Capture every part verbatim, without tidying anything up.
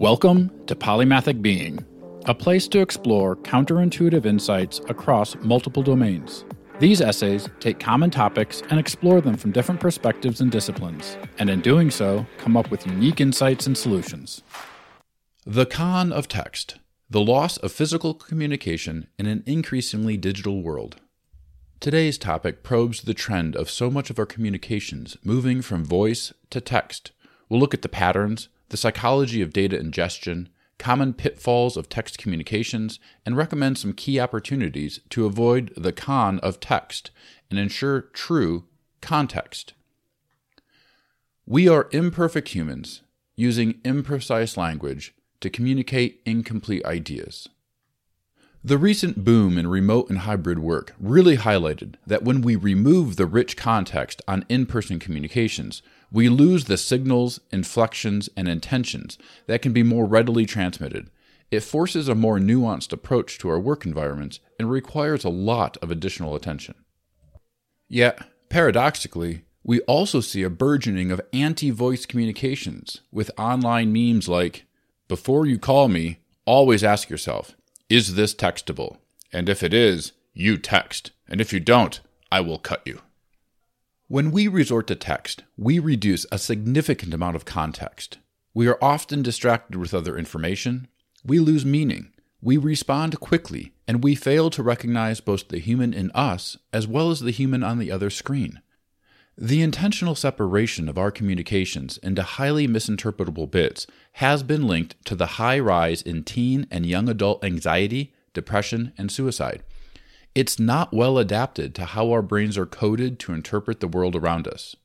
Welcome to Polymathic Being, a place to explore counterintuitive insights across multiple domains. These essays take common topics and explore them from different perspectives and disciplines, and in doing so, come up with unique insights and solutions. The Con of Text: The Loss of Physical Communication in an Increasingly Digital World. Today's topic probes the trend of so much of our communications moving from voice to text. We'll look at the patterns, the psychology of data ingestion, common pitfalls of text communications, and recommend some key opportunities to avoid the con of text and ensure true context. We are imperfect humans using imprecise language to communicate incomplete ideas. The recent boom in remote and hybrid work really highlighted that when we remove the rich context on in-person communications, we lose the signals, inflections, and intentions that can be more readily transmitted. It forces a more nuanced approach to our work environments and requires a lot of additional attention. Yet, paradoxically, we also see a burgeoning of anti-voice communications with online memes like, "Before you call me, always ask yourself, is this textable? And if it is, you text. And if you don't, I will cut you." When we resort to text, we reduce a significant amount of context. We are often distracted with other information. We lose meaning. We respond quickly, and we fail to recognize both the human in us as well as the human on the other screen. The intentional separation of our communications into highly misinterpretable bits has been linked to the high rise in teen and young adult anxiety, depression, and suicide. It's not well adapted to how our brains are coded to interpret the world around us.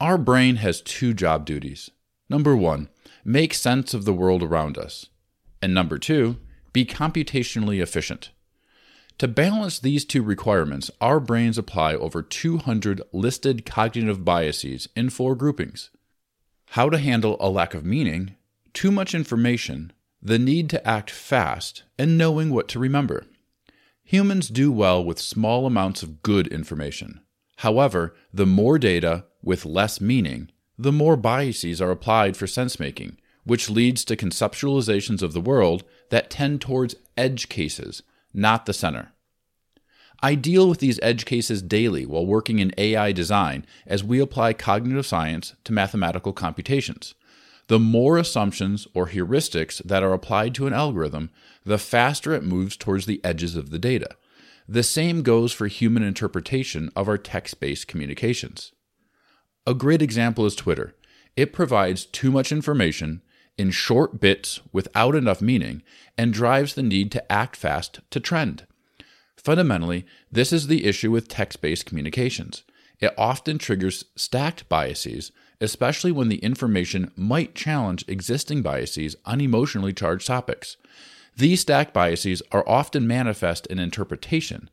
Our brain has two job duties. Number one, make sense of the world around us. And number two, be computationally efficient. To balance these two requirements, our brains apply over two hundred listed cognitive biases in four groupings: how to handle a lack of meaning, too much information, the need to act fast, and knowing what to remember. Humans do well with small amounts of good information. However, the more data with less meaning, the more biases are applied for sense-making, which leads to conceptualizations of the world that tend towards edge cases, not the center. I deal with these edge cases daily while working in A I design as we apply cognitive science to mathematical computations. The more assumptions or heuristics that are applied to an algorithm, the faster it moves towards the edges of the data. The same goes for human interpretation of our text-based communications. A great example is Twitter. It provides too much information in short bits without enough meaning, and drives the need to act fast to trend. Fundamentally, this is the issue with text-based communications. It often triggers stacked biases, especially when the information might challenge existing biases on emotionally charged topics. These stacked biases are often manifest in interpretation.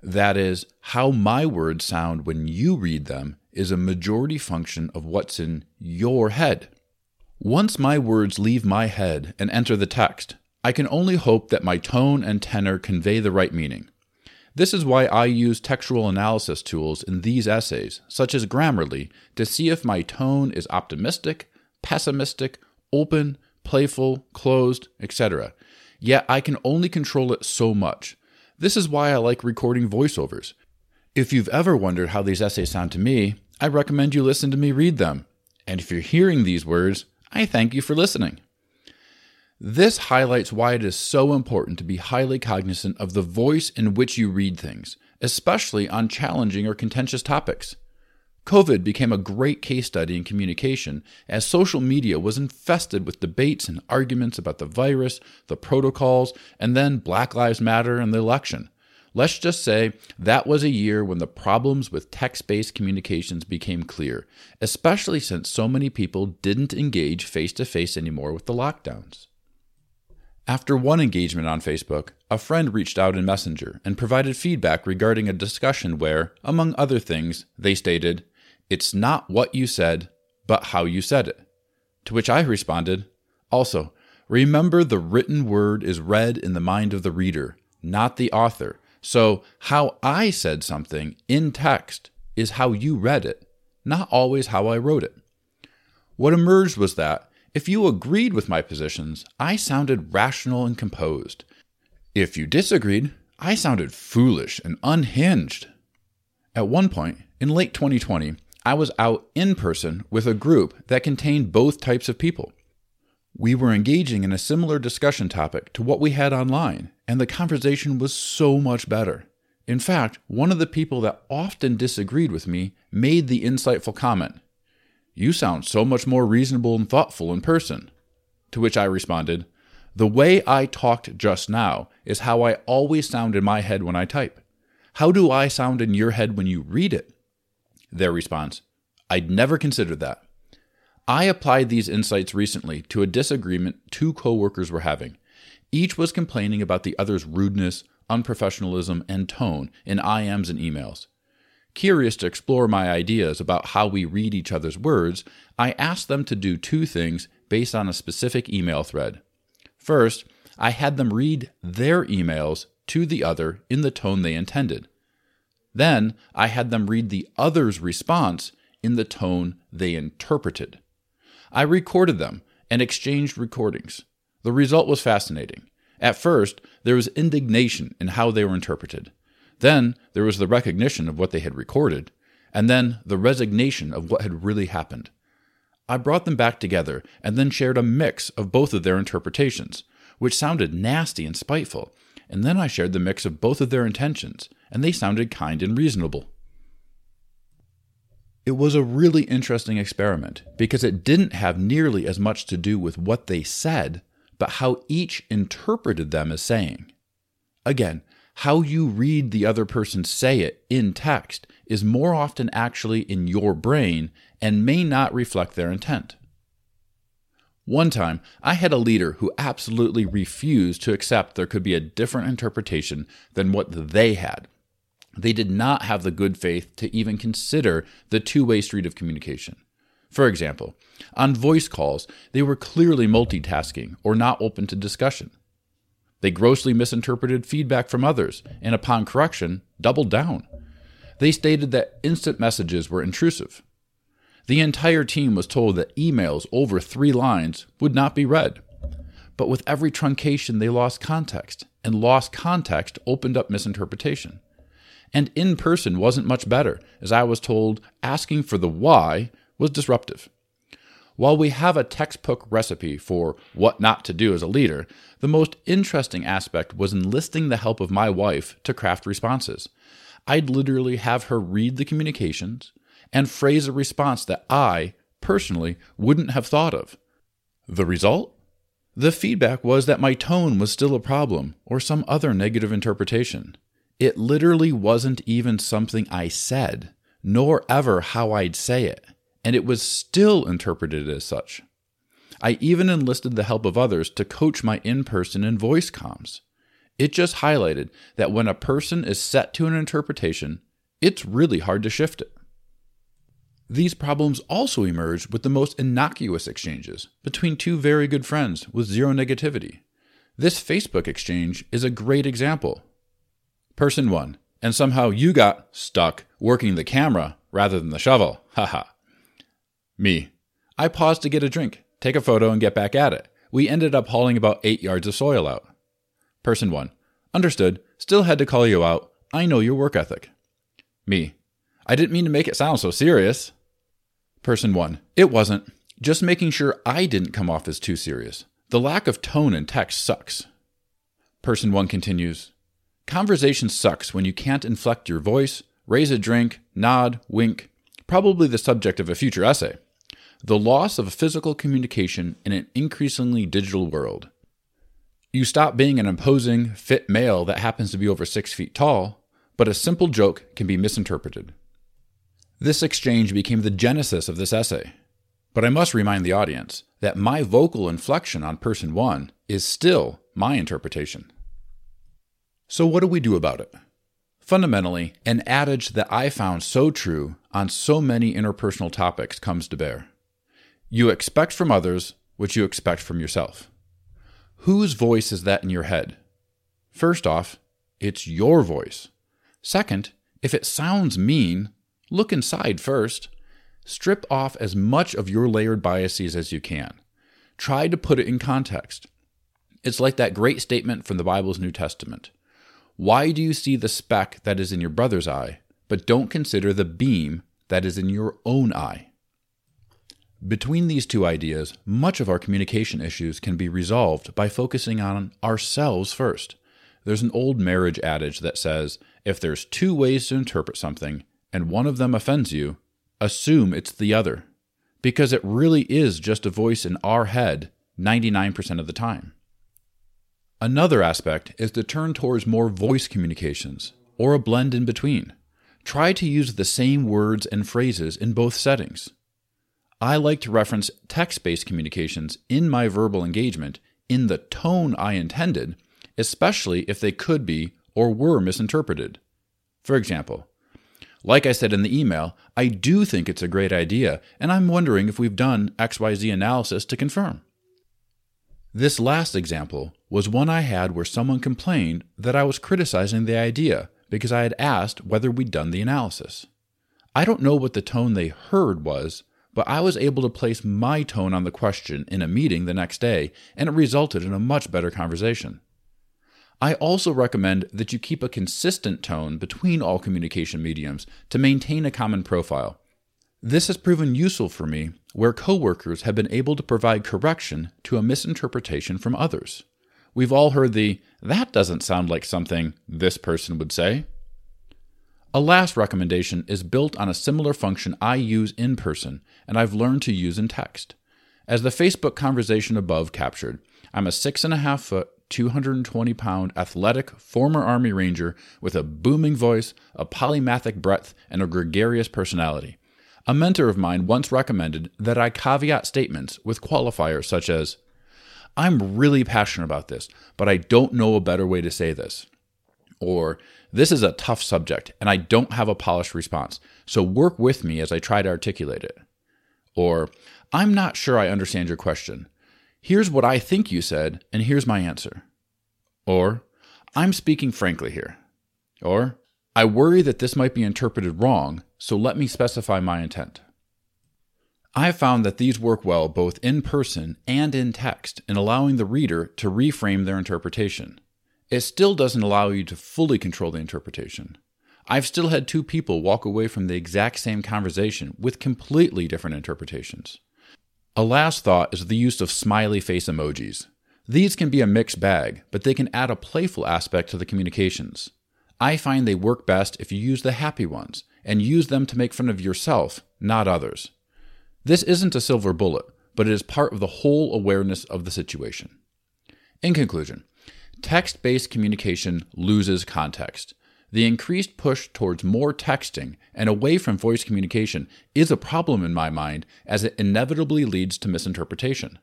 That is, how my words sound when you read them is a majority function of what's in your head. Once my words leave my head and enter the text, I can only hope that my tone and tenor convey the right meaning. This is why I use textual analysis tools in these essays, such as Grammarly, to see if my tone is optimistic, pessimistic, open, playful, closed, et cetera. Yet I can only control it so much. This is why I like recording voiceovers. If you've ever wondered how these essays sound to me, I recommend you listen to me read them. And if you're hearing these words, I thank you for listening. This highlights why it is so important to be highly cognizant of the voice in which you read things, especially on challenging or contentious topics. COVID became a great case study in communication as social media was infested with debates and arguments about the virus, the protocols, and then Black Lives Matter and the election. Let's just say that was a year when the problems with text-based communications became clear, especially since so many people didn't engage face-to-face anymore with the lockdowns. After one engagement on Facebook, a friend reached out in Messenger and provided feedback regarding a discussion where, among other things, they stated, "It's not what you said, but how you said it." To which I responded, "Also, remember the written word is read in the mind of the reader, not the author. So how I said something in text is how you read it, not always how I wrote it." What emerged was that If you agreed with my positions, I sounded rational and composed. If you disagreed, I sounded foolish and unhinged. At one point, in late twenty twenty, I was out in person with a group that contained both types of people. We were engaging in a similar discussion topic to what we had online, and the conversation was so much better. In fact, one of the people that often disagreed with me made the insightful comment, "You sound so much more reasonable and thoughtful in person." To which I responded, "The way I talked just now is how I always sound in my head when I type. How do I sound in your head when you read it?" Their response, "I'd never considered that." I applied these insights recently to a disagreement two coworkers were having. Each was complaining about the other's rudeness, unprofessionalism, and tone in I Ms and emails. Curious to explore my ideas about how we read each other's words, I asked them to do two things based on a specific email thread. First, I had them read their emails to the other in the tone they intended. Then, I had them read the other's response in the tone they interpreted. I recorded them and exchanged recordings. The result was fascinating. At first, there was indignation in how they were interpreted. Then, there was the recognition of what they had recorded, and then the resignation of what had really happened. I brought them back together and then shared a mix of both of their interpretations, which sounded nasty and spiteful, and then I shared the mix of both of their intentions, and they sounded kind and reasonable. It was a really interesting experiment because it didn't have nearly as much to do with what they said, but how each interpreted them as saying. Again, how you read the other person say it in text is more often actually in your brain and may not reflect their intent. One time, I had a leader who absolutely refused to accept there could be a different interpretation than what they had. They did not have the good faith to even consider the two-way street of communication. For example, on voice calls, they were clearly multitasking or not open to discussion. They grossly misinterpreted feedback from others and, upon correction, doubled down. They stated that instant messages were intrusive. The entire team was told that emails over three lines would not be read. But with every truncation, they lost context, and lost context opened up misinterpretation. And in person wasn't much better, as I was told asking for the why was disruptive. While we have a textbook recipe for what not to do as a leader, the most interesting aspect was enlisting the help of my wife to craft responses. I'd literally have her read the communications and phrase a response that I, personally, wouldn't have thought of. The result? The feedback was that my tone was still a problem or some other negative interpretation. It literally wasn't even something I said, nor ever how I'd say it, and it was still interpreted as such. I even enlisted the help of others to coach my in-person and voice comms. It just highlighted that when a person is set to an interpretation, it's really hard to shift it. These problems also emerged with the most innocuous exchanges between two very good friends with zero negativity. This Facebook exchange is a great example. Person one, and somehow you got stuck working the camera rather than the shovel. Haha. Me, I paused to get a drink, take a photo, and get back at it. We ended up hauling about eight yards of soil out. Person one, understood, still had to call you out. I know your work ethic. Me, I didn't mean to make it sound so serious. Person one, it wasn't. Just making sure I didn't come off as too serious. The lack of tone in text sucks. Person one continues, conversation sucks when you can't inflect your voice, raise a drink, nod, wink, probably the subject of a future essay. The loss of physical communication in an increasingly digital world. You stop being an imposing, fit male that happens to be over six feet tall, but a simple joke can be misinterpreted. This exchange became the genesis of this essay. But I must remind the audience that my vocal inflection on person one is still my interpretation. So what do we do about it? Fundamentally, an adage that I found so true on so many interpersonal topics comes to bear. You expect from others what you expect from yourself. Whose voice is that in your head? First off, it's your voice. Second, if it sounds mean, look inside first. Strip off as much of your layered biases as you can. try to put it in context. It's like that great statement from the Bible's New Testament. Why do you see the speck that is in your brother's eye, but don't consider the beam that is in your own eye? Between these two ideas, much of our communication issues can be resolved by focusing on ourselves first. There's an old marriage adage that says, if there's two ways to interpret something, and one of them offends you, assume it's the other, because it really is just a voice in our head ninety-nine percent of the time. Another aspect is to turn towards more voice communications, or a blend in between. Try to use the same words and phrases in both settings. I like to reference text-based communications in my verbal engagement in the tone I intended, especially if they could be or were misinterpreted. For example, like I said in the email, I do think it's a great idea, and I'm wondering if we've done X Y Z analysis to confirm. This last example was one I had where someone complained that I was criticizing the idea because I had asked whether we'd done the analysis. I don't know what the tone they heard was, but I was able to place my tone on the question in a meeting the next day, and it resulted in a much better conversation. I also recommend that you keep a consistent tone between all communication mediums to maintain a common profile. This has proven useful for me where coworkers have been able to provide correction to a misinterpretation from others. We've all heard the, that doesn't sound like something this person would say. A last recommendation is built on a similar function I use in person and I've learned to use in text. As the Facebook conversation above captured, I'm a six and a half foot, two hundred twenty pound athletic former Army Ranger with a booming voice, a polymathic breadth, and a gregarious personality. A mentor of mine once recommended that I caveat statements with qualifiers such as, I'm really passionate about this, but I don't know a better way to say this. Or, this is a tough subject, and I don't have a polished response, so work with me as I try to articulate it. Or, I'm not sure I understand your question. Here's what I think you said, and here's my answer. Or, I'm speaking frankly here. Or, I worry that this might be interpreted wrong, so let me specify my intent. I've found that these work well both in person and in text in allowing the reader to reframe their interpretation. It still doesn't allow you to fully control the interpretation. I've still had two people walk away from the exact same conversation with completely different interpretations. A last thought is the use of smiley face emojis. These can be a mixed bag, but they can add a playful aspect to the communications. I find they work best if you use the happy ones and use them to make fun of yourself, not others. This isn't a silver bullet, but it is part of the whole awareness of the situation. In conclusion, text-based communication loses context. The increased push towards more texting and away from voice communication is a problem in my mind as it inevitably leads to misinterpretation.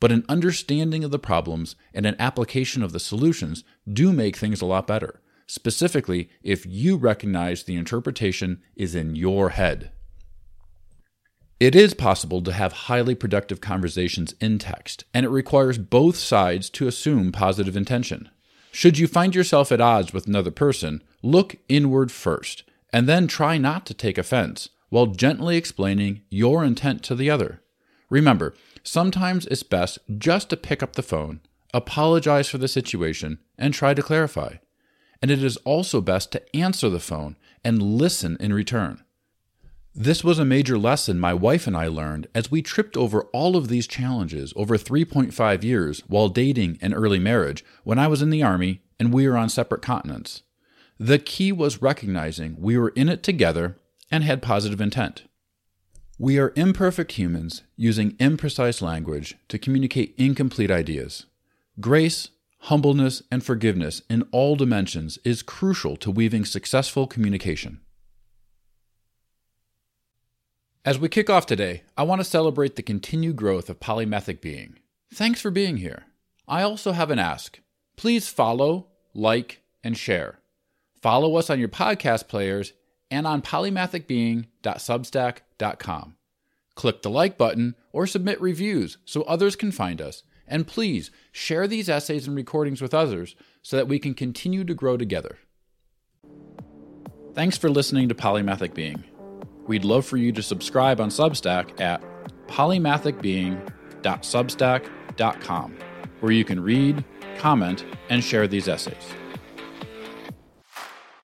But an understanding of the problems and an application of the solutions do make things a lot better, specifically if you recognize the interpretation is in your head. It is possible to have highly productive conversations in text, and it requires both sides to assume positive intention. Should you find yourself at odds with another person, look inward first, and then try not to take offense while gently explaining your intent to the other. Remember, sometimes it's best just to pick up the phone, apologize for the situation, and try to clarify. And it is also best to answer the phone and listen in return. This was a major lesson my wife and I learned as we tripped over all of these challenges over three point five years while dating and early marriage when I was in the Army and we were on separate continents. The key was recognizing we were in it together and had positive intent. We are imperfect humans using imprecise language to communicate incomplete ideas. Grace, humbleness, and forgiveness in all dimensions is crucial to weaving successful communication. As we kick off today, I want to celebrate the continued growth of Polymathic Being. Thanks for being here. I also have an ask. Please follow, like, and share. Follow us on your podcast players and on polymathic being dot substack dot com. Click the like button or submit reviews so others can find us. And please share these essays and recordings with others so that we can continue to grow together. Thanks for listening to Polymathic Being. We'd love for you to subscribe on Substack at polymathic being polymathic dot substack dot com, where you can read, comment, and share these essays.